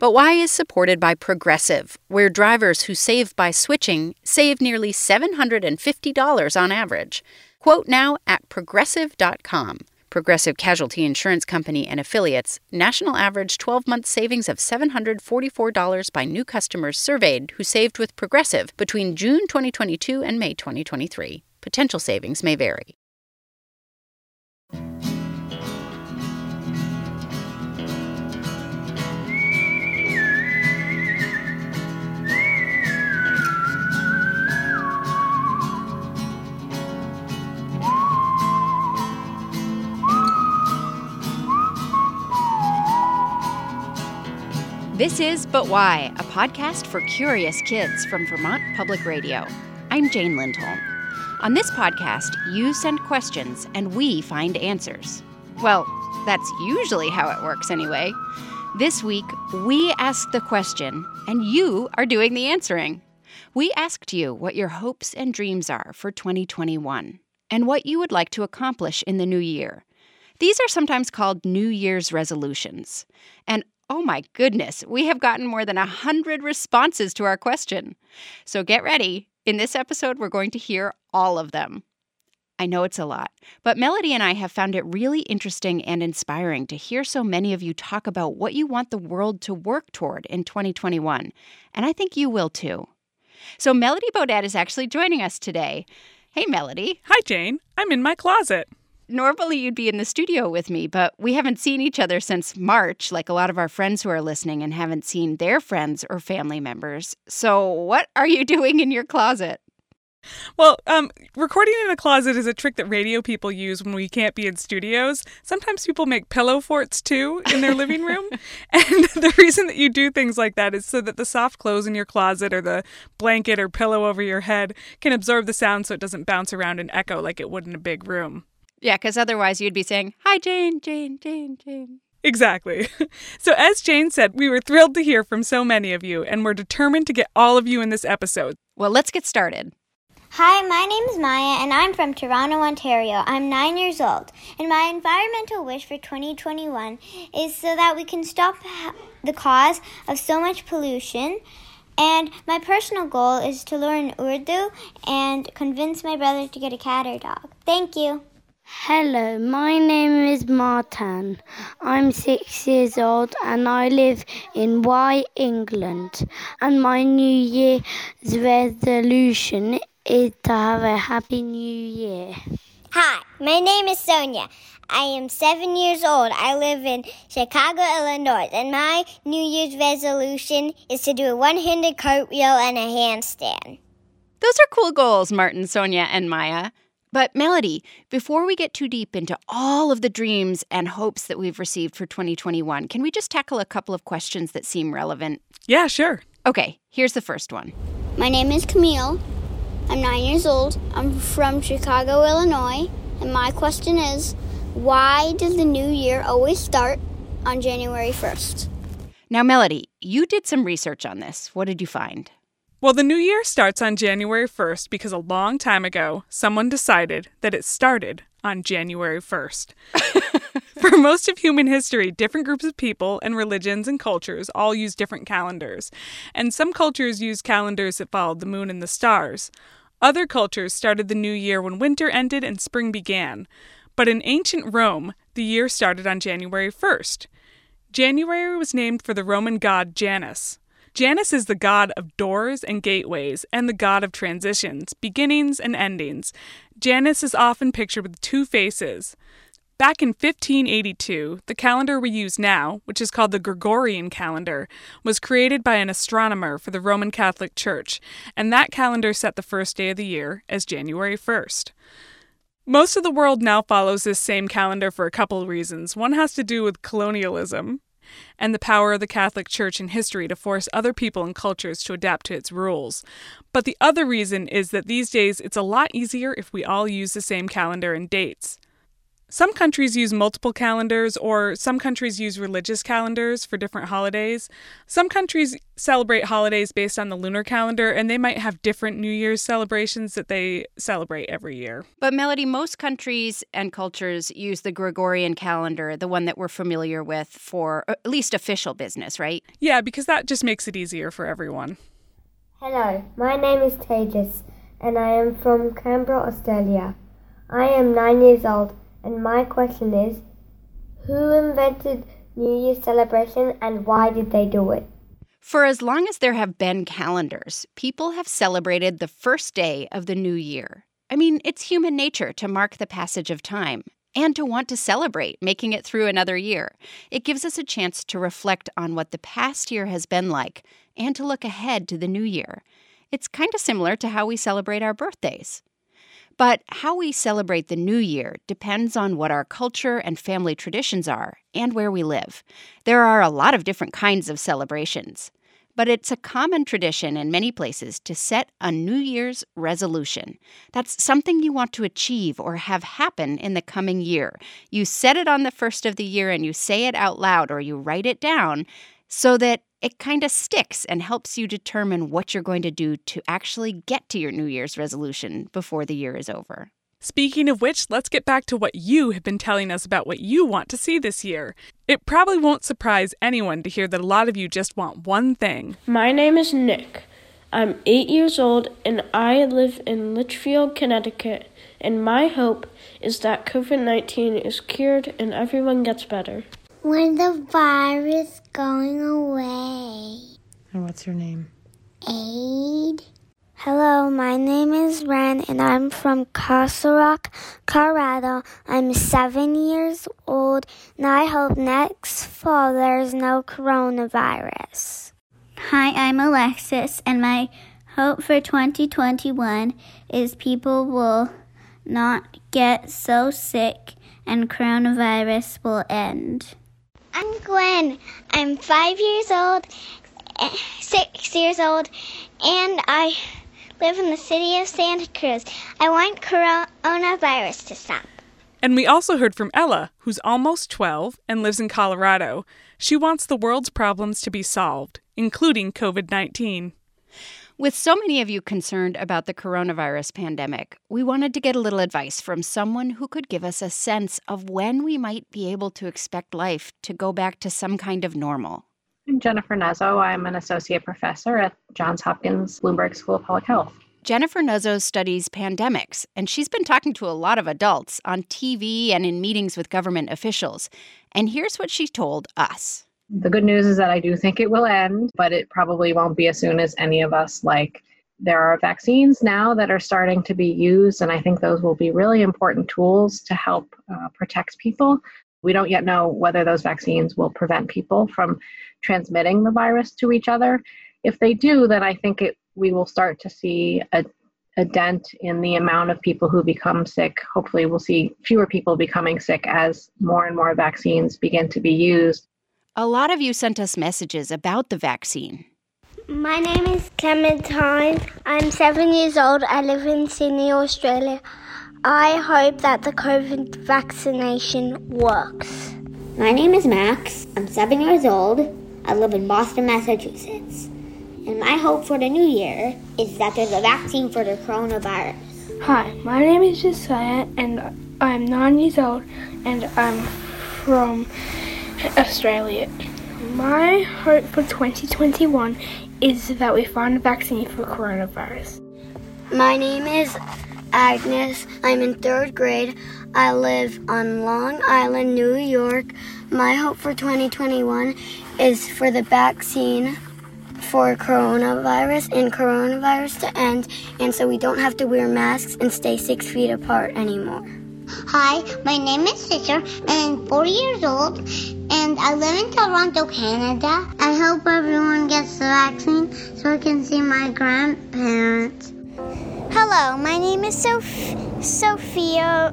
But Y is supported by Progressive, where drivers who save by switching save nearly $750 on average. Quote now at progressive.com. Progressive Casualty Insurance Company and Affiliates. National average 12-month savings of $744 by new customers surveyed who saved with Progressive between June 2022 and May 2023. Potential savings may vary. This is But Why, a podcast for curious kids from Vermont Public Radio. I'm Jane Lindholm. On this podcast, you send questions and we find answers. Well, that's usually how it works anyway. This week, we asked the question and you are doing the answering. We asked you what your hopes and dreams are for 2021 and what you would like to accomplish in the new year. These are sometimes called New Year's resolutions. And oh my goodness, we have gotten more than 100 responses to our question. So get ready. In this episode, we're going to hear all of them. I know it's a lot, but Melody and I have found it really interesting and inspiring to hear so many of you talk about what you want the world to work toward in 2021. And I think you will too. So Melody Baudet is actually joining us today. Hey, Melody. Hi, Jane. I'm in my closet. Normally you'd be in the studio with me, but we haven't seen each other since March, like a lot of our friends who are listening and haven't seen their friends or family members. So what are you doing in your closet? Well, recording in the closet is a trick that radio people use when we can't be in studios. Sometimes people make pillow forts, too, in their living room. And the reason that you do things like that is so that the soft clothes in your closet or the blanket or pillow over your head can absorb the sound so it doesn't bounce around and echo like it would in a big room. Yeah, because otherwise you'd be saying, hi, Jane, Jane, Jane, Jane. Exactly. So as Jane said, we were thrilled to hear from so many of you, and we're determined to get all of you in this episode. Well, let's get started. Hi, my name is Maya, and I'm from Toronto, Ontario. I'm 9 years old, and my environmental wish for 2021 is so that we can stop the cause of so much pollution. And my personal goal is to learn Urdu and convince my brother to get a cat or dog. Thank you. Hello, my name is Martin. I'm 6 years old and I live in Wye, England. And my New Year's resolution is to have a happy New Year. Hi, my name is Sonia. I am 7 years old. I live in Chicago, Illinois. And my New Year's resolution is to do a one-handed cartwheel and a handstand. Those are cool goals, Martin, Sonia, and Maya. But Melody, before we get too deep into all of the dreams and hopes that we've received for 2021, can we just tackle a couple of questions that seem relevant? Yeah, sure. Okay, here's the first one. My name is Camille. I'm 9 years old. I'm from Chicago, Illinois. And my question is, why does the new year always start on January 1st? Now, Melody, you did some research on this. What did you find? Well, the new year starts on January 1st because a long time ago, someone decided that it started on January 1st. For most of human history, different groups of people and religions and cultures all use different calendars. And some cultures used calendars that followed the moon and the stars. Other cultures started the new year when winter ended and spring began. But in ancient Rome, the year started on January 1st. January was named for the Roman god Janus. Janus is the god of doors and gateways and the god of transitions, beginnings and endings. Janus is often pictured with two faces. Back in 1582, the calendar we use now, which is called the Gregorian calendar, was created by an astronomer for the Roman Catholic Church, and that calendar set the first day of the year as January 1st. Most of the world now follows this same calendar for a couple of reasons. One has to do with colonialism and the power of the Catholic Church in history to force other people and cultures to adapt to its rules. But the other reason is that these days it's a lot easier if we all use the same calendar and dates. Some countries use multiple calendars, or some countries use religious calendars for different holidays. Some countries celebrate holidays based on the lunar calendar, and they might have different New Year's celebrations that they celebrate every year. But Melody, most countries and cultures use the Gregorian calendar, the one that we're familiar with, for at least official business, right? Yeah, because that just makes it easier for everyone. Hello, my name is Tejas, and I am from Canberra, Australia. I am 9 years old, and my question is, who invented New Year's celebration and why did they do it? For as long as there have been calendars, people have celebrated the first day of the new year. I mean, it's human nature to mark the passage of time and to want to celebrate making it through another year. It gives us a chance to reflect on what the past year has been like and to look ahead to the new year. It's kind of similar to how we celebrate our birthdays. But how we celebrate the new year depends on what our culture and family traditions are and where we live. There are a lot of different kinds of celebrations, but it's a common tradition in many places to set a New Year's resolution. That's something you want to achieve or have happen in the coming year. You set it on the first of the year and you say it out loud or you write it down so that it kind of sticks and helps you determine what you're going to do to actually get to your New Year's resolution before the year is over. Speaking of which, let's get back to what you have been telling us about what you want to see this year. It probably won't surprise anyone to hear that a lot of you just want one thing. My name is Nick. I'm 8 years old, and I live in Litchfield, Connecticut. And my hope is that COVID-19 is cured and everyone gets better. When the virus going away. And what's your name? Aid. Hello, my name is Ren, and I'm from Castle Rock, Colorado. I'm 7 years old, and I hope next fall there's no coronavirus. Hi, I'm Alexis, and my hope for 2021 is people will not get so sick and coronavirus will end. I'm Gwen. I'm 5 years old, 6 years old, and I live in the city of Santa Cruz. I want coronavirus to stop. And we also heard from Ella, who's almost 12 and lives in Colorado. She wants the world's problems to be solved, including COVID-19. With so many of you concerned about the coronavirus pandemic, we wanted to get a little advice from someone who could give us a sense of when we might be able to expect life to go back to some kind of normal. I'm Jennifer Nuzzo. I'm an associate professor at Johns Hopkins Bloomberg School of Public Health. Jennifer Nuzzo studies pandemics, and she's been talking to a lot of adults on TV and in meetings with government officials. And here's what she told us. The good news is that I do think it will end, but it probably won't be as soon as any of us like. There are vaccines now that are starting to be used, and I think those will be really important tools to help protect people. We don't yet know whether those vaccines will prevent people from transmitting the virus to each other. If they do, then I think we will start to see a dent in the amount of people who become sick. Hopefully we'll see fewer people becoming sick as more and more vaccines begin to be used. A lot of you sent us messages about the vaccine. My name is Clementine. I'm 7 years old. I live in Sydney, Australia. I hope that the COVID vaccination works. My name is Max. I'm 7 years old. I live in Boston, Massachusetts. And my hope for the new year is that there's a vaccine for the coronavirus. Hi, my name is Josiah, and I'm 9 years old, and I'm from Australia. My hope for 2021 is that we find a vaccine for coronavirus. My name is Agnes. I'm in third grade. I live on Long Island, New York. My hope for 2021 is for the vaccine for coronavirus and coronavirus to end, and so we don't have to wear masks and stay 6 feet apart anymore. Hi, my name is Fisher, and I'm 4 years old, and I live in Toronto, Canada. I hope everyone gets the vaccine so I can see my grandparents. Hello, my name is Sophia.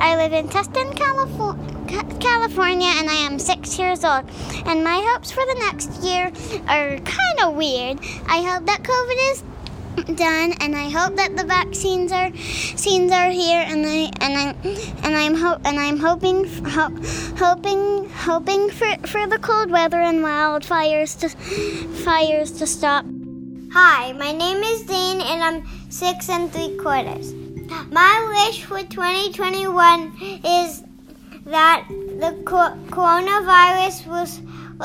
I live in Tustin, California, and I am 6 years old. And my hopes for the next year are kind of weird. I hope that COVID is done, and I hope that the vaccines are here, and I'm hoping for the cold weather and wildfires to stop. Hi, my name is Dean, and I'm 6 3/4. My wish for 2021 is that the coronavirus will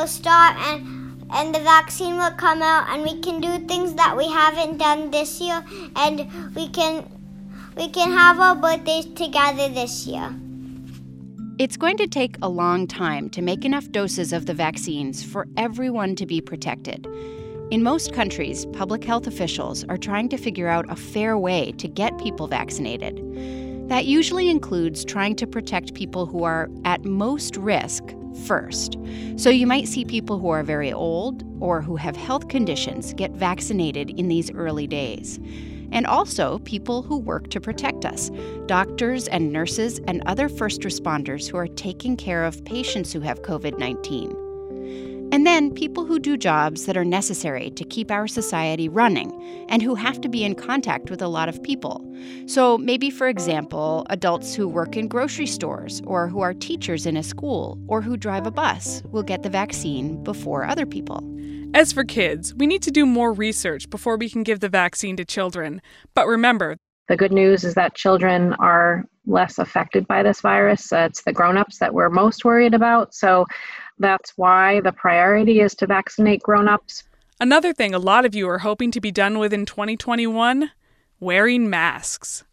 stop and the vaccine will come out, and we can do things that we haven't done this year, and we can have our birthdays together this year. It's going to take a long time to make enough doses of the vaccines for everyone to be protected. In most countries, public health officials are trying to figure out a fair way to get people vaccinated. That usually includes trying to protect people who are at most risk first. So you might see people who are very old or who have health conditions get vaccinated in these early days. And also people who work to protect us, doctors and nurses and other first responders who are taking care of patients who have COVID-19. And then people who do jobs that are necessary to keep our society running and who have to be in contact with a lot of people. So maybe, for example, adults who work in grocery stores or who are teachers in a school or who drive a bus will get the vaccine before other people. As for kids, we need to do more research before we can give the vaccine to children. But remember, the good news is that children are less affected by this virus. It's the grown-ups that we're most worried about. So that's why the priority is to vaccinate grown-ups. Another thing a lot of you are hoping to be done with in 2021, wearing masks.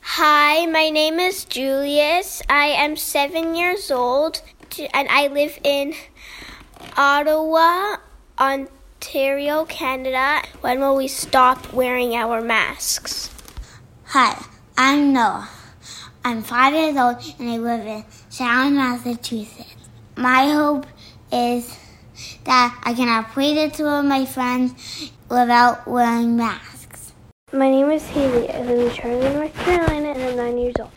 Hi, my name is Julius. I am 7 years old, and I live in Ottawa, Ontario, Canada. When will we stop wearing our masks? Hi, I'm Noah. I'm 5 years old, and I live in Salem, Massachusetts. My hope is that I can have playdates with my friends without wearing masks. My name is Haley. I live in Charlotte, North Carolina, and I'm 9 years old.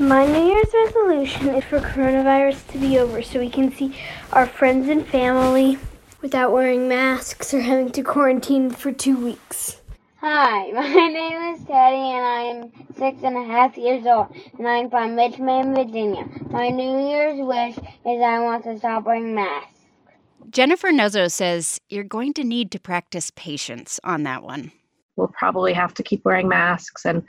My New Year's resolution is for coronavirus to be over so we can see our friends and family without wearing masks or having to quarantine for 2 weeks. Hi, my name is Teddy, and I am 6.5 years old, and I'm from Richmond, Virginia. My New Year's wish is I want to stop wearing masks. Jennifer Nuzzo says you're going to need to practice patience on that one. We'll probably have to keep wearing masks, and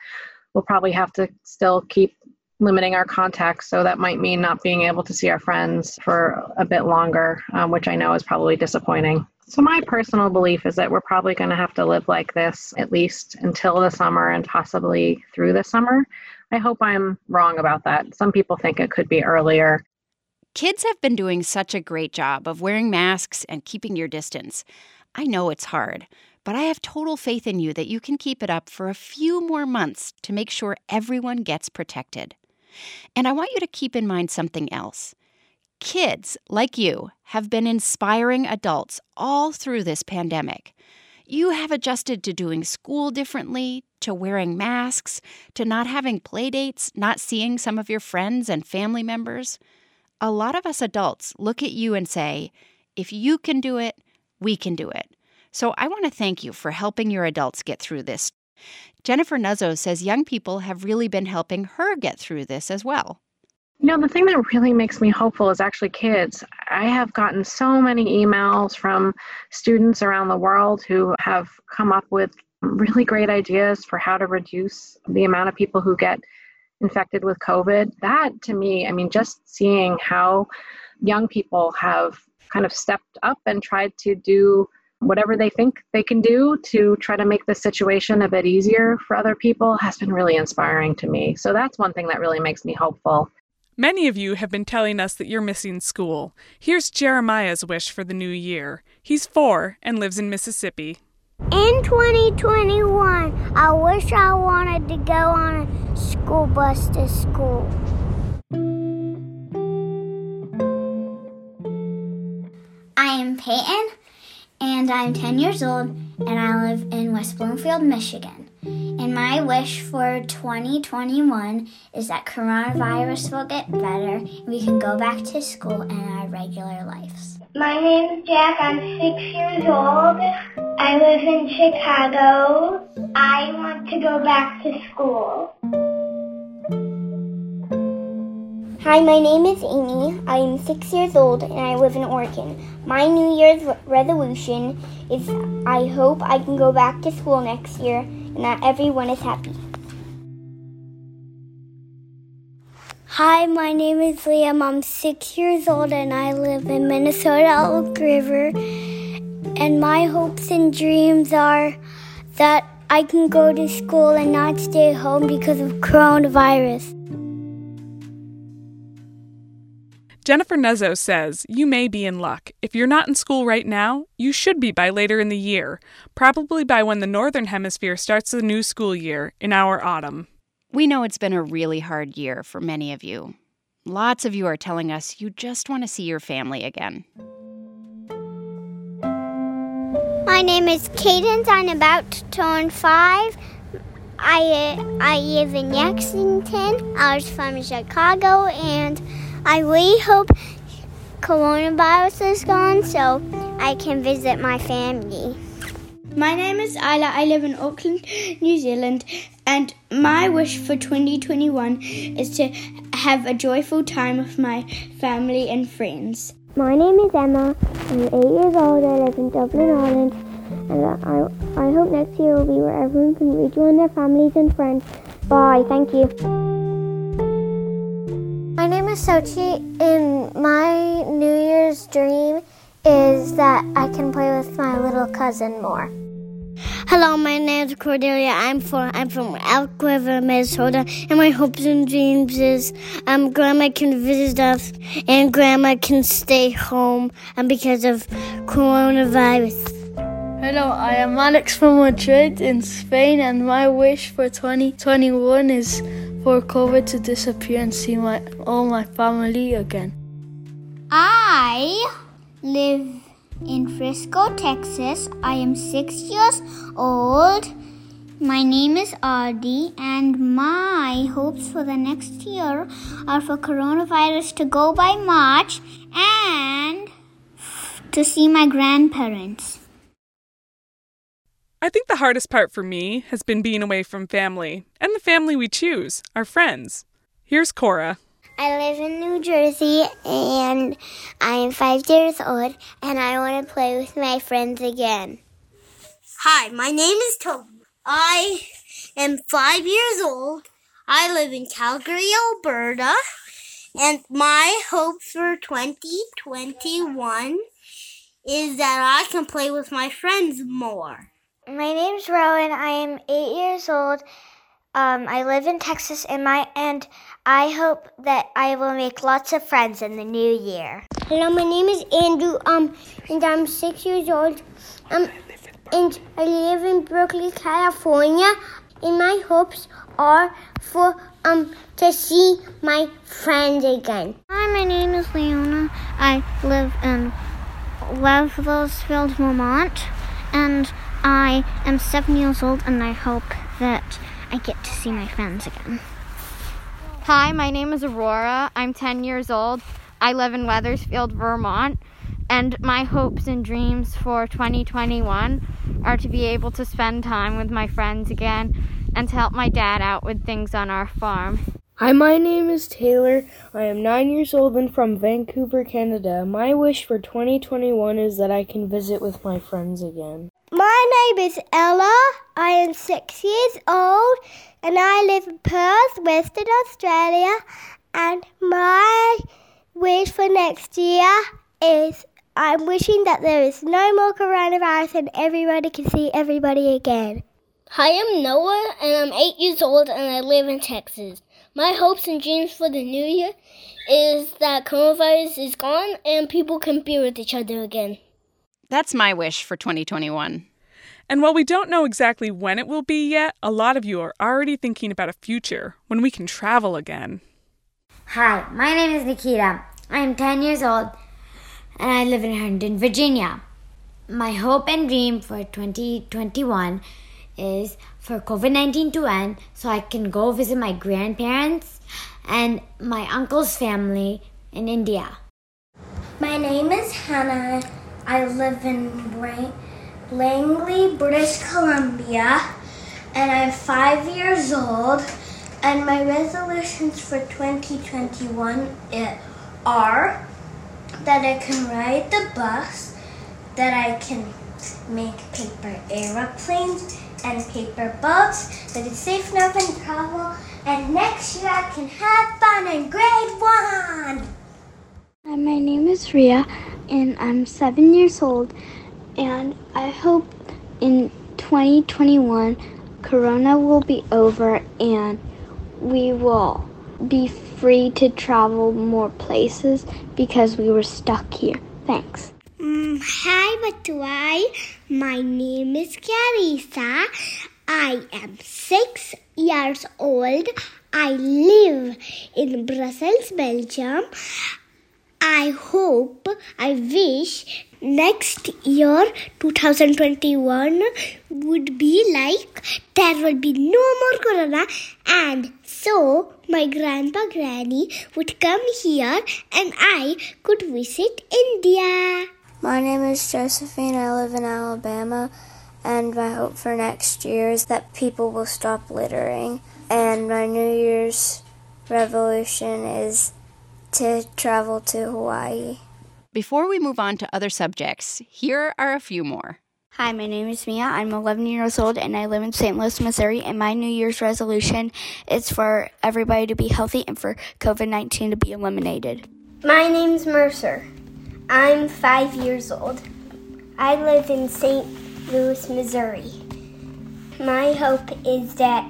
we'll probably have to still keep limiting our contacts, so that might mean not being able to see our friends for a bit longer, which I know is probably disappointing. So my personal belief is that we're probably going to have to live like this at least until the summer and possibly through the summer. I hope I'm wrong about that. Some people think it could be earlier. Kids have been doing such a great job of wearing masks and keeping your distance. I know it's hard, but I have total faith in you that you can keep it up for a few more months to make sure everyone gets protected. And I want you to keep in mind something else. Kids like you have been inspiring adults all through this pandemic. You have adjusted to doing school differently, to wearing masks, to not having playdates, not seeing some of your friends and family members. A lot of us adults look at you and say, if you can do it, we can do it. So I want to thank you for helping your adults get through this. Jennifer Nuzzo says young people have really been helping her get through this as well. You know, the thing that really makes me hopeful is actually kids. I have gotten so many emails from students around the world who have come up with really great ideas for how to reduce the amount of people who get infected with COVID. That, to me, I mean, just seeing how young people have kind of stepped up and tried to do whatever they think they can do to try to make the situation a bit easier for other people has been really inspiring to me. So that's one thing that really makes me hopeful. Many of you have been telling us that you're missing school. Here's Jeremiah's wish for the new year. He's 4 and lives in Mississippi. In 2021, I wish I wanted to go on a school bus to school. I am Peyton, and I'm 10 years old, and I live in West Bloomfield, Michigan. And my wish for 2021 is that coronavirus will get better and we can go back to school and our regular lives. My name's Jack. I'm 6 years old. I live in Chicago. I want to go back to school. Hi, my name is Amy. I am 6 years old and I live in Oregon. My New Year's resolution is I hope I can go back to school next year and that everyone is happy. Hi, my name is Liam. I'm 6 years old and I live in Minnesota, Elk River. And my hopes and dreams are that I can go to school and not stay home because of coronavirus. Jennifer Nuzzo says you may be in luck. If you're not in school right now, you should be by later in the year, probably by when the Northern Hemisphere starts the new school year in our autumn. We know it's been a really hard year for many of you. Lots of you are telling us you just want to see your family again. My name is Cadence. I'm about to turn 5. I live in Lexington. I was from Chicago, and I really hope coronavirus is gone so I can visit my family. My name is Isla. I live in Auckland, New Zealand, and my wish for 2021 is to have a joyful time with my family and friends. My name is Emma. I'm 8 years old. I live in Dublin, Ireland, and I hope next year will be where everyone can rejoin their families and friends. Bye. Thank you. My name is Sochi, and my New Year's dream is that I can play with my little cousin more. Hello, my name is Cordelia. I'm from Elk River, Minnesota, and my hopes and dreams is Grandma can visit us and Grandma can stay home because of coronavirus. Hello, I am Alex from Madrid in Spain, and my wish for 2021 is for COVID to disappear and see all my family again. I live in Frisco, Texas. I am 6 years old. My name is Ardi, and my hopes for the next year are for coronavirus to go by March and to see my grandparents. I think the hardest part for me has been being away from family, and the family we choose, our friends. Here's Cora. I live in New Jersey, and I am 5 years old, and I want to play with my friends again. Hi, my name is Toby. I am 5 years old. I live in Calgary, Alberta, and my hope for 2021 is that I can play with my friends more. My name's Rowan. I am 8 years old. I live in Texas, and I hope that I will make lots of friends in the new year. Hello, my name is Andrew, and I'm 6 years old, and I live in Berkeley, California, and my hopes are for to see my friends again. Hi, my name is Leona. I live in Wethersfield, Vermont, and I am 7 years old, and I hope that I get to see my friends again. Hi, my name is Aurora. I'm 10 years old. I live in Wethersfield, Vermont, and my hopes and dreams for 2021 are to be able to spend time with my friends again and to help my dad out with things on our farm. Hi, my name is Taylor. I am 9 years old and from Vancouver, Canada. My wish for 2021 is that I can visit with my friends again. My name is Ella. I am 6 years old, and I live in Perth, Western Australia. And my wish for next year is I'm wishing that there is no more coronavirus and everybody can see everybody again. Hi, I'm Noah, and I'm 8 years old, and I live in Texas. My hopes and dreams for the new year is that coronavirus is gone and people can be with each other again. That's my wish for 2021. And while we don't know exactly when it will be yet, a lot of you are already thinking about a future when we can travel again. Hi, my name is Nikita. I am 10 years old, and I live in Herndon, Virginia. My hope and dream for 2021 is for COVID-19 to end so I can go visit my grandparents and my uncle's family in India. My name is Hannah. I live in Langley, British Columbia, and I'm 5 years old, and my resolutions for 2021 are that I can ride the bus, that I can make paper airplanes and paper boats, that it's safe enough and travel, and next year I can have fun in grade 1! My name is Rhea, and I'm 7 years old, and I hope in 2021 Corona will be over and we will be free to travel more places because we were stuck here. Thanks. Hi, Matuai. My name is Carissa. I am 6 years old. I live in Brussels, Belgium. I hope, I wish next year, 2021, would be like there will be no more corona, and so my granny would come here and I could visit India. My name is Josephine. I live in Alabama, and my hope for next year is that people will stop littering, and my New Year's revolution is to travel to Hawaii. Before we move on to other subjects, here are a few more. Hi, my name is Mia. I'm 11 years old, and I live in St. Louis, Missouri, and my New Year's resolution is for everybody to be healthy and for COVID-19 to be eliminated. My name's Mercer. I'm 5 years old. I live in St. Louis, Missouri. My hope is that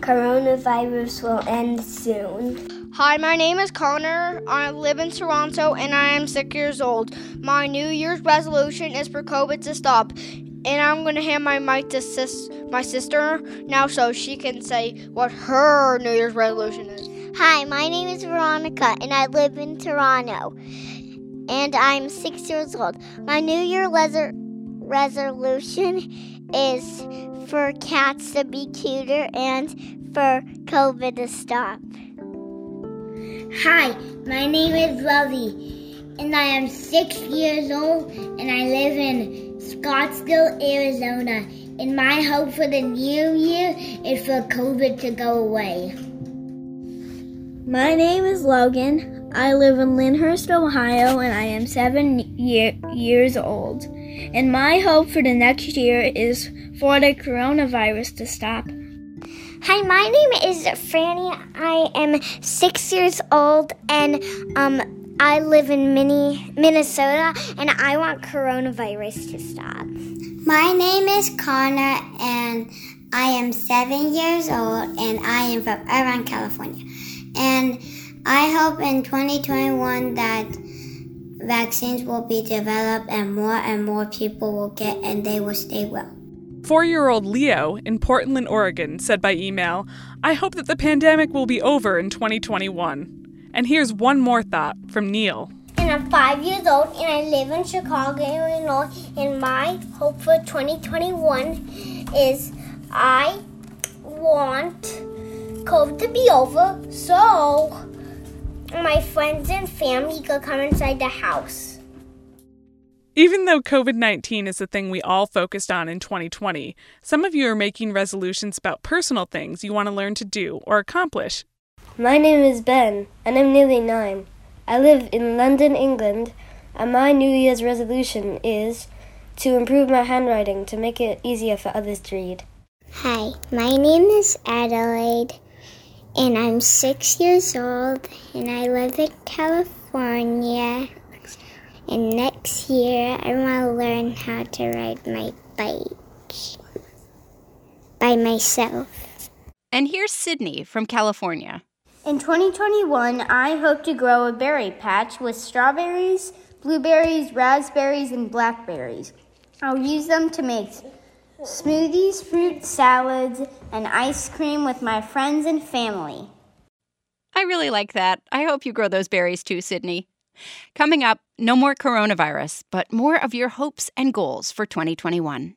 coronavirus will end soon. Hi, my name is Connor. I live in Toronto, and I am 6 years old. My New Year's resolution is for COVID to stop, and I'm going to hand my mic to my sister now so she can say what her New Year's resolution is. Hi, my name is Veronica, and I live in Toronto, and I'm 6 years old. My New Year resolution is for cats to be cuter and for COVID to stop. Hi, my name is Rosie, and I am 6 years old, and I live in Scottsdale, Arizona, and my hope for the new year is for COVID to go away. My name is Logan. I live in Lyndhurst, Ohio, and I am 7 years old, and my hope for the next year is for the coronavirus to stop. Hi, my name is Franny. I am 6 years old, and I live in Minnesota, and I want coronavirus to stop. My name is Connor, and I am 7 years old, and I am from Irvine, California. And I hope in 2021 that vaccines will be developed and more people will get, and they will stay well. 4-year-old Leo in Portland, Oregon, said by email, I hope that the pandemic will be over in 2021. And here's one more thought from Neil. And I'm 5 years old, and I live in Chicago, Illinois, and my hope for 2021 is I want COVID to be over so my friends and family could come inside the house. Even though COVID-19 is the thing we all focused on in 2020, some of you are making resolutions about personal things you want to learn to do or accomplish. My name is Ben, and I'm nearly 9. I live in London, England, and my New Year's resolution is to improve my handwriting to make it easier for others to read. Hi, my name is Adelaide, and I'm 6 years old, and I live in California. And next year, I want to learn how to ride my bike by myself. And here's Sydney from California. In 2021, I hope to grow a berry patch with strawberries, blueberries, raspberries, and blackberries. I'll use them to make smoothies, fruit salads, and ice cream with my friends and family. I really like that. I hope you grow those berries too, Sydney. Coming up, no more coronavirus, but more of your hopes and goals for 2021.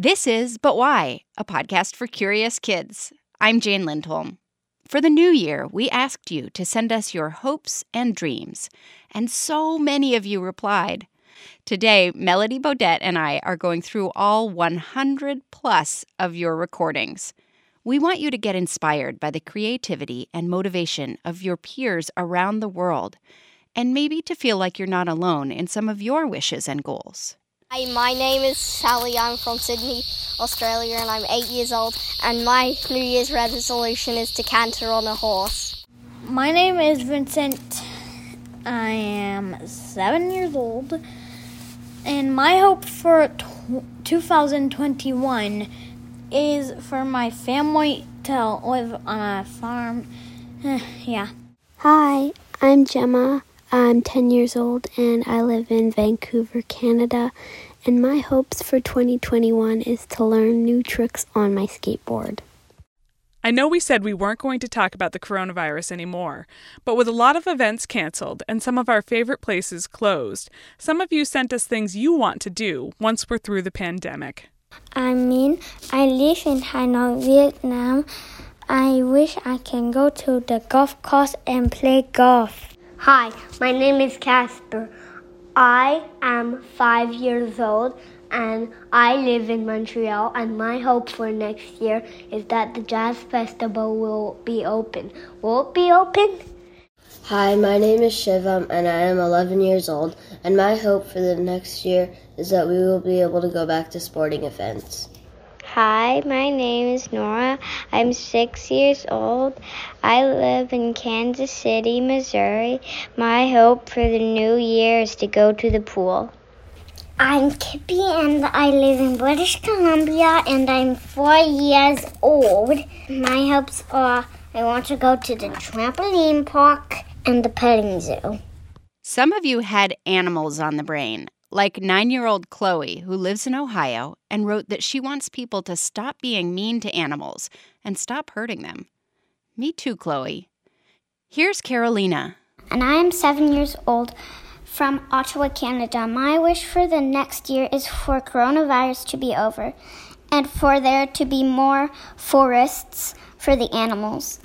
This is But Why, a podcast for curious kids. I'm Jane Lindholm. For the new year, we asked you to send us your hopes and dreams, and so many of you replied. Today, Melody Baudet and I are going through all 100+ of your recordings. We want you to get inspired by the creativity and motivation of your peers around the world, and maybe to feel like you're not alone in some of your wishes and goals. Hi, my name is Sally. I'm from Sydney, Australia, and I'm 8 years old, and my New Year's resolution is to canter on a horse. My name is Vincent. I am 7 years old, and my hope for 2021 is for my family to live on a farm. Hi, I'm Gemma. I'm 10 years old, and I live in Vancouver, Canada, and my hopes for 2021 is to learn new tricks on my skateboard. I know we said we weren't going to talk about the coronavirus anymore, but with a lot of events canceled and some of our favorite places closed, some of you sent us things you want to do once we're through the pandemic. I live in Hanoi, Vietnam. I wish I can go to the golf course and play golf. Hi, my name is Casper. I am 5 years old and I live in Montreal, and my hope for next year is that the Jazz Festival will be open. Will it be open? Hi, my name is Shivam and I am 11 years old, and my hope for the next year is that we will be able to go back to sporting events. Hi, my name is Nora. I'm 6 years old. I live in Kansas City, Missouri. My hope for the new year is to go to the pool. I'm Kippy and I live in British Columbia, and I'm 4 years old. My hopes are I want to go to the trampoline park and the petting zoo. Some of you had animals on the brain, like 9-year-old Chloe, who lives in Ohio and wrote that she wants people to stop being mean to animals and stop hurting them. Me too, Chloe. Here's Carolina. And I am 7 years old from Ottawa, Canada. My wish for the next year is for coronavirus to be over and for there to be more forests for the animals.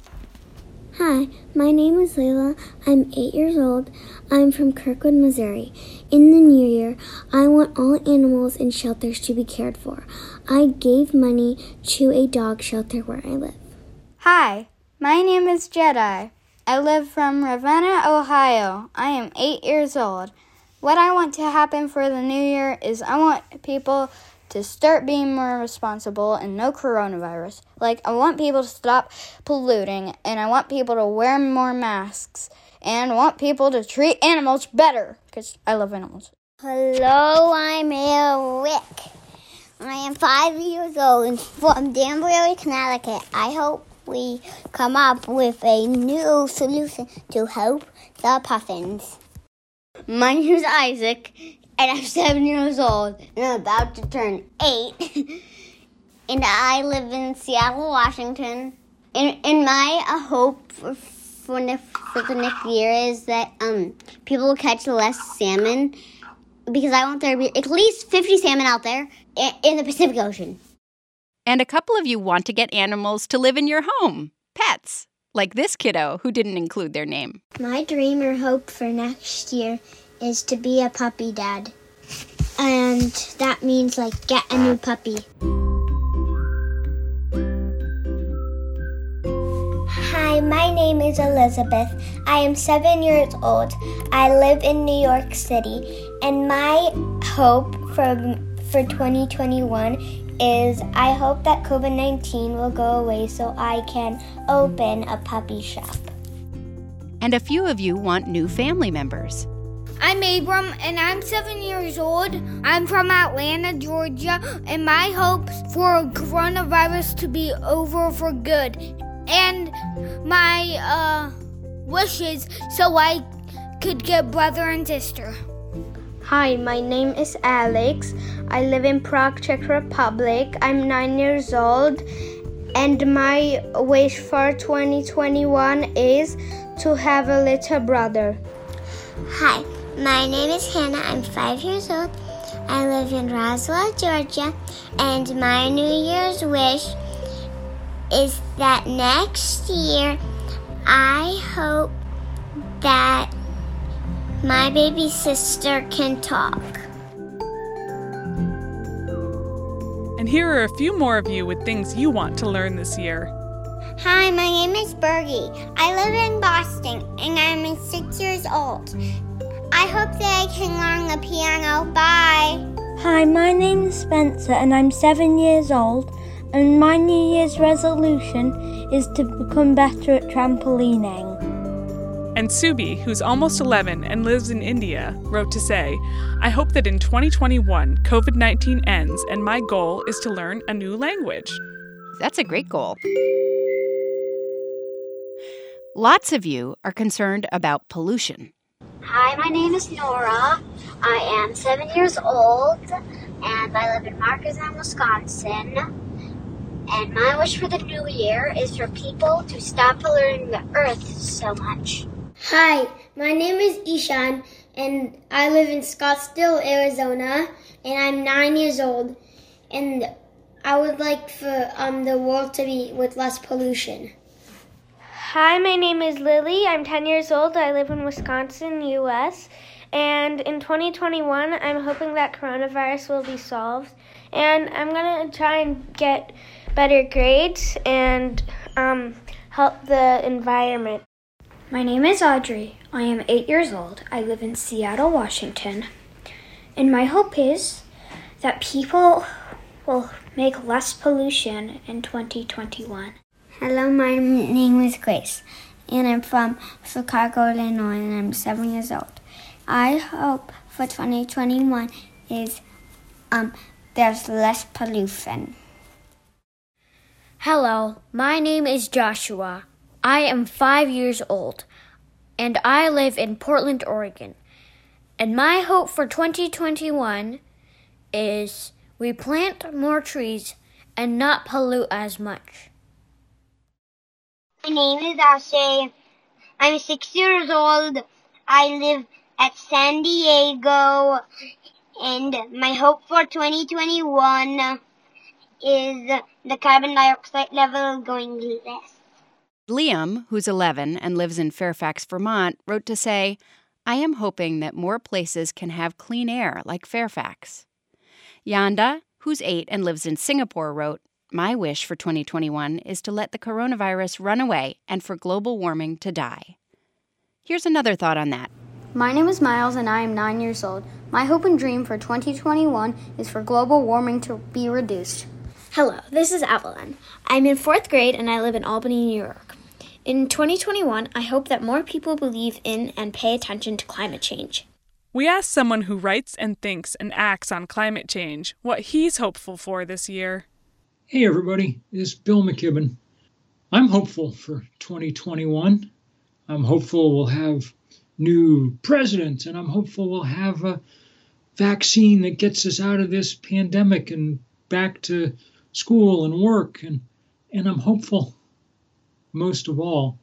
Hi, my name is Layla. I'm 8 years old. I'm from Kirkwood, Missouri. In the new year, I want all animals in shelters to be cared for. I gave money to a dog shelter where I live. Hi, my name is Jedi. I live from Ravenna, Ohio. I am 8 years old. What I want to happen for the new year is I want people to start being more responsible and no coronavirus. Like, I want people to stop polluting, and I want people to wear more masks, and I want people to treat animals better, because I love animals. Hello, I'm Eric. I am 5 years old and from Danbury, Connecticut. I hope we come up with a new solution to help the puffins. My name is Isaac, and I'm 7 years old, and I'm about to turn 8. And I live in Seattle, Washington. And my hope for the next year is that people catch less salmon, because I want there to be at least 50 salmon out there in the Pacific Ocean. And a couple of you want to get animals to live in your home, pets, like this kiddo who didn't include their name. My dream or hope for next year is to be a puppy dad. And that means, like, get a new puppy. Hi, my name is Elizabeth. I am 7 years old. I live in New York City. And my hope for 2021 is I hope that COVID-19 will go away so I can open a puppy shop. And a few of you want new family members. I'm Abram, and I'm 7 years old. I'm from Atlanta, Georgia, and my hopes for coronavirus to be over for good. And my wishes so I could get brother and sister. Hi, my name is Alex. I live in Prague, Czech Republic. I'm 9 years old, and my wish for 2021 is to have a little brother. Hi. My name is Hannah. I'm 5 years old. I live in Roswell, Georgia, and my New Year's wish is that next year I hope that my baby sister can talk. And here are a few more of you with things you want to learn this year. Hi, my name is Bergie. I live in Boston, and I'm 6 years old. I hope that I can learn the piano. Bye. Hi, my name is Spencer, and I'm 7 years old. And my New Year's resolution is to become better at trampolining. And Subi, who's almost 11 and lives in India, wrote to say, I hope that in 2021, COVID-19 ends, and my goal is to learn a new language. That's a great goal. Lots of you are concerned about pollution. Hi, my name is Nora. I am 7 years old, and I live in Marquezine, Wisconsin. And my wish for the new year is for people to stop polluting the earth so much. Hi, my name is Ishan, and I live in Scottsdale, Arizona, and I'm 9 years old. And I would like for the world to be with less pollution. Hi, my name is Lily. I'm 10 years old. I live in Wisconsin, U.S. And in 2021, I'm hoping that coronavirus will be solved. And I'm going to try and get better grades and help the environment. My name is Audrey. I am 8 years old. I live in Seattle, Washington. And my hope is that people will make less pollution in 2021. Hello, my name is Grace, and I'm from Chicago, Illinois, and I'm 7 years old. I hope for 2021 is there's less pollution. Hello, my name is Joshua. I am 5 years old, and I live in Portland, Oregon. And my hope for 2021 is we plant more trees and not pollute as much. My name is Ashay. I'm 6 years old. I live at San Diego, and my hope for 2021 is the carbon dioxide level going less. Liam, who's 11 and lives in Fairfax, Vermont, wrote to say, I am hoping that more places can have clean air like Fairfax. Yanda, who's 8 and lives in Singapore, wrote, my wish for 2021 is to let the coronavirus run away and for global warming to die. Here's another thought on that. My name is Miles, and I am 9 years old. My hope and dream for 2021 is for global warming to be reduced. Hello, this is Evelyn. I'm in fourth grade, and I live in Albany, New York. In 2021, I hope that more people believe in and pay attention to climate change. We asked someone who writes and thinks and acts on climate change what he's hopeful for this year. Hey everybody, it's Bill McKibben. I'm hopeful for 2021. I'm hopeful we'll have new presidents, and I'm hopeful we'll have a vaccine that gets us out of this pandemic and back to school and work. And I'm hopeful, most of all,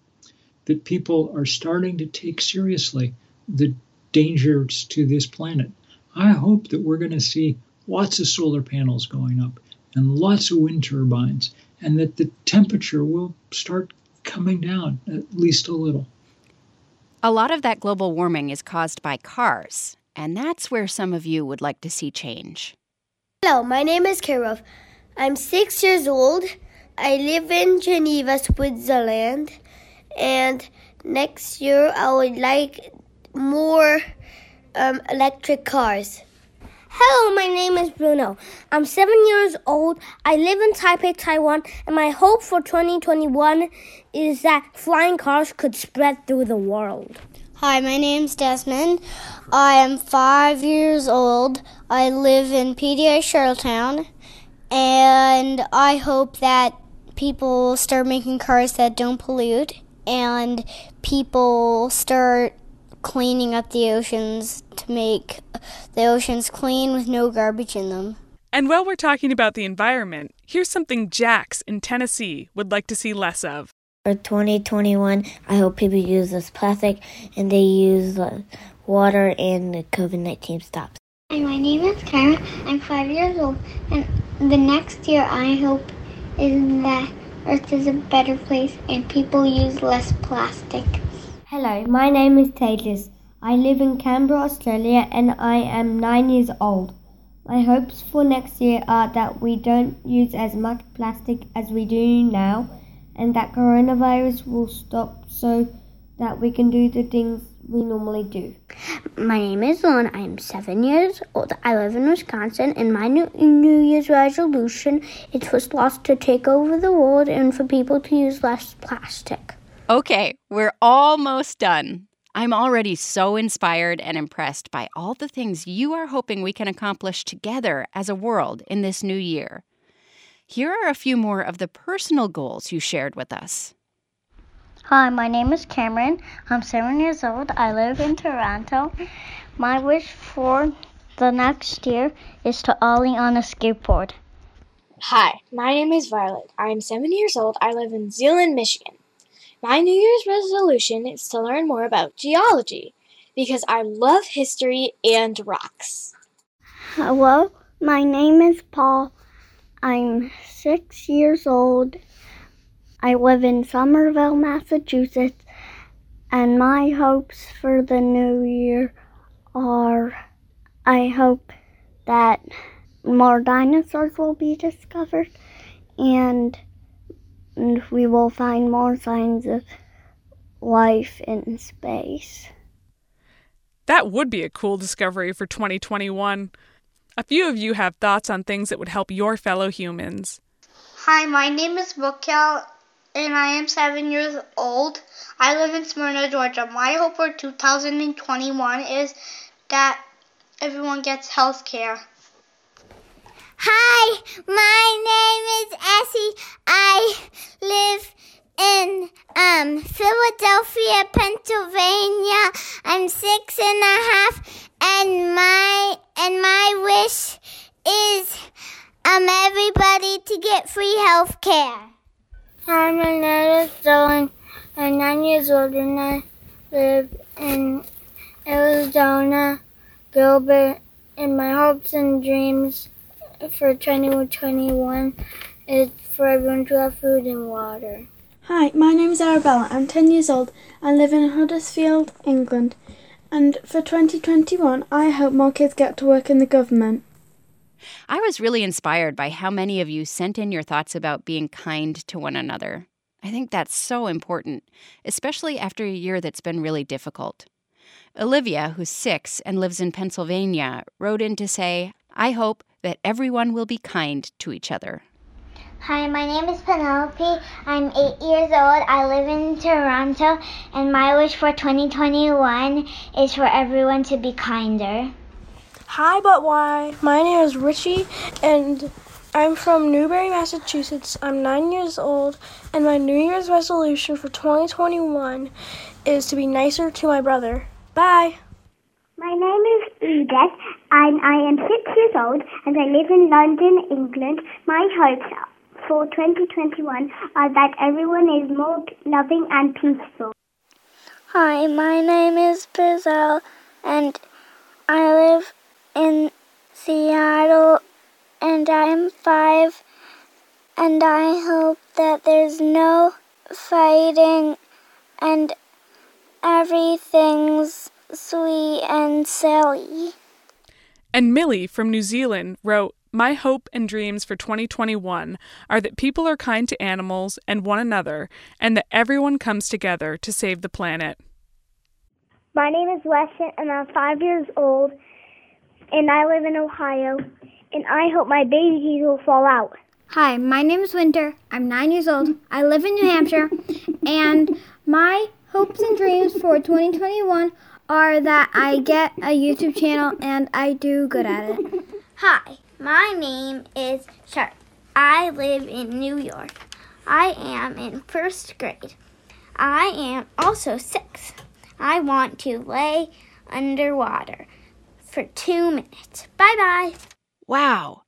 that people are starting to take seriously the dangers to this planet. I hope that we're going to see lots of solar panels going up and lots of wind turbines, and that the temperature will start coming down at least a little. A lot of that global warming is caused by cars, and that's where some of you would like to see change. Hello, my name is Kirov. I'm 6 years old. I live in Geneva, Switzerland, and next year I would like more electric cars. Hello, my name is Bruno. I'm 7 years old. I live in Taipei, Taiwan, and my hope for 2021 is that flying cars could spread through the world. Hi, my name's Desmond. I am 5 years old. I live in PDA, Charlottetown, and I hope that people start making cars that don't pollute and people start cleaning up the oceans to make the oceans clean with no garbage in them. And while we're talking about the environment, here's something Jax in Tennessee would like to see less of. For 2021, I hope people use less plastic and they use water and the COVID-19 stops. And my name is Kyra. I'm 5 years old, and the next year I hope is that Earth is a better place and people use less plastic. Hello, my name is Tejas. I live in Canberra, Australia, and I am 9 years old. My hopes for next year are that we don't use as much plastic as we do now, and that coronavirus will stop so that we can do the things we normally do. My name is Lauren. I'm 7 years old. I live in Wisconsin, and my New Year's resolution is for sloths to take over the world and for people to use less plastic. Okay, we're almost done. I'm already so inspired and impressed by all the things you are hoping we can accomplish together as a world in this new year. Here are a few more of the personal goals you shared with us. Hi, my name is Cameron. I'm 7 years old. I live in Toronto. My wish for the next year is to ollie on a skateboard. Hi, my name is Violet. I'm 7 years old. I live in Zeeland, Michigan. My New Year's resolution is to learn more about geology because I love history and rocks. Hello, my name is Paul. I'm 6 years old. I live in Somerville, Massachusetts, and my hopes for the new year are I hope that more dinosaurs will be discovered and we will find more signs of life in space. That would be a cool discovery for 2021. A few of you have thoughts on things that would help your fellow humans. Hi, my name is Raquel, and I am 7 years old. I live in Smyrna, Georgia. My hope for 2021 is that everyone gets health care. Hi, my name is Essie. I live in Philadelphia, Pennsylvania. I'm 6 and a half, and my wish is everybody to get free health care. Hi, my name is Dylan. I'm 9 years old, and I live in Arizona, Gilbert. And my hopes and dreams for 2021 is for everyone to have food and water. Hi, my name is Arabella. I'm 10 years old. I live in Huddersfield, England. And for 2021, I hope more kids get to work in the government. I was really inspired by how many of you sent in your thoughts about being kind to one another. I think that's so important, especially after a year that's been really difficult. Olivia, who's 6 and lives in Pennsylvania, wrote in to say, I hope that everyone will be kind to each other. Hi, my name is Penelope. I'm 8 years old. I live in Toronto, and my wish for 2021 is for everyone to be kinder. Hi, but why? My name is Richie, and I'm from Newbury, Massachusetts. I'm 9 years old, and my New Year's resolution for 2021 is to be nicer to my brother. Bye! My name is Edith, and I am 6 years old, and I live in London, England. My hopes for 2021 are that everyone is more loving and peaceful. Hi, my name is Brazil, and I live in Seattle, and I'm 5, and I hope that there's no fighting and everything's sweet and silly. And Millie from New Zealand wrote, my hope and dreams for 2021 are that people are kind to animals and one another, and that everyone comes together to save the planet. My name is Weston, and I'm 5 years old. And I live in Ohio, and I hope my baby teeth will fall out. Hi, my name is Winter. I'm 9 years old. I live in New Hampshire, and my hopes and dreams for 2021 are that I get a YouTube channel and I do good at it. Hi, my name is Sharp. I live in New York. I am in first grade. I am also 6. I want to lay underwater for 2 minutes. Bye-bye. Wow.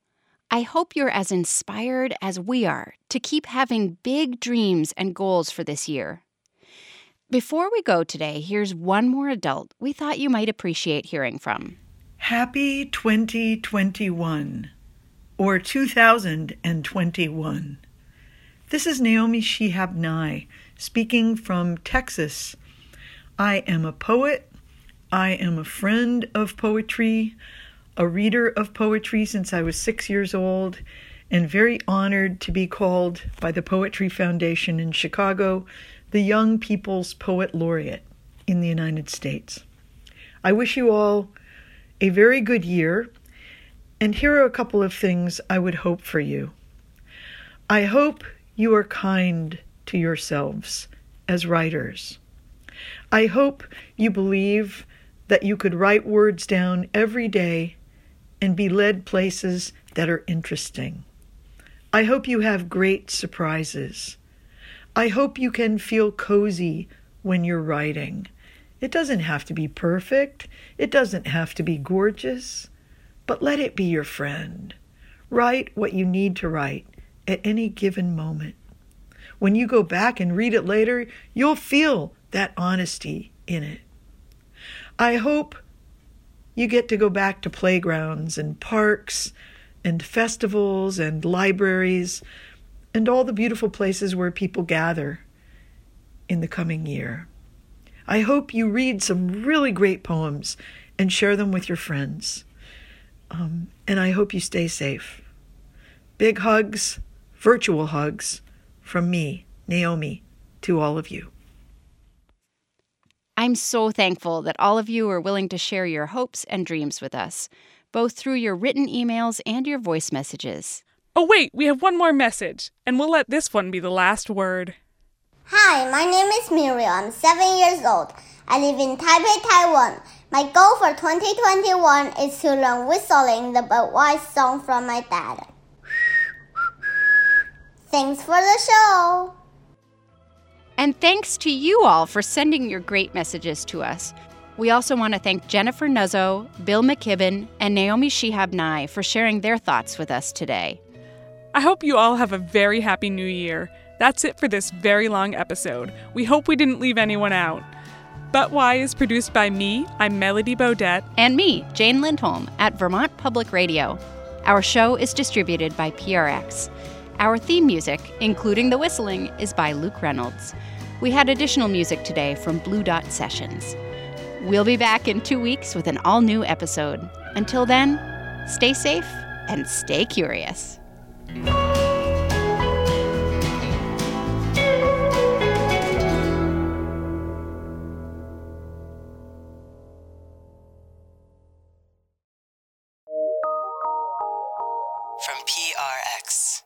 I hope you're as inspired as we are to keep having big dreams and goals for this year. Before we go today, here's one more adult we thought you might appreciate hearing from. Happy 2021, or 2021. This is Naomi Shihab Nye, speaking from Texas. I am a poet. I am a friend of poetry, a reader of poetry since I was 6 years old, and very honored to be called by the Poetry Foundation in Chicago the Young People's Poet Laureate in the United States. I wish you all a very good year, and here are a couple of things I would hope for you. I hope you are kind to yourselves as writers. I hope you believe that you could write words down every day and be led places that are interesting. I hope you have great surprises. I hope you can feel cozy when you're writing. It doesn't have to be perfect. It doesn't have to be gorgeous. But let it be your friend. Write what you need to write at any given moment. When you go back and read it later, you'll feel that honesty in it. I hope you get to go back to playgrounds and parks and festivals and libraries and all the beautiful places where people gather in the coming year. I hope you read some really great poems and share them with your friends. And I hope you stay safe. Big hugs, virtual hugs, from me, Naomi, to all of you. I'm so thankful that all of you are willing to share your hopes and dreams with us, both through your written emails and your voice messages. Oh, wait, we have one more message, and we'll let this one be the last word. Hi, my name is Muriel. I'm 7 years old. I live in Taipei, Taiwan. My goal for 2021 is to learn whistling the Budweiser song from my dad. Thanks for the show. And thanks to you all for sending your great messages to us. We also want to thank Jennifer Nuzzo, Bill McKibben, and Naomi Shihab Nye for sharing their thoughts with us today. I hope you all have a very happy new year. That's it for this very long episode. We hope we didn't leave anyone out. But Why is produced by me, I'm Melody Baudet. And me, Jane Lindholm, at Vermont Public Radio. Our show is distributed by PRX. Our theme music, including the whistling, is by Luke Reynolds. We had additional music today from Blue Dot Sessions. We'll be back in 2 weeks with an all-new episode. Until then, stay safe and stay curious. From PRX.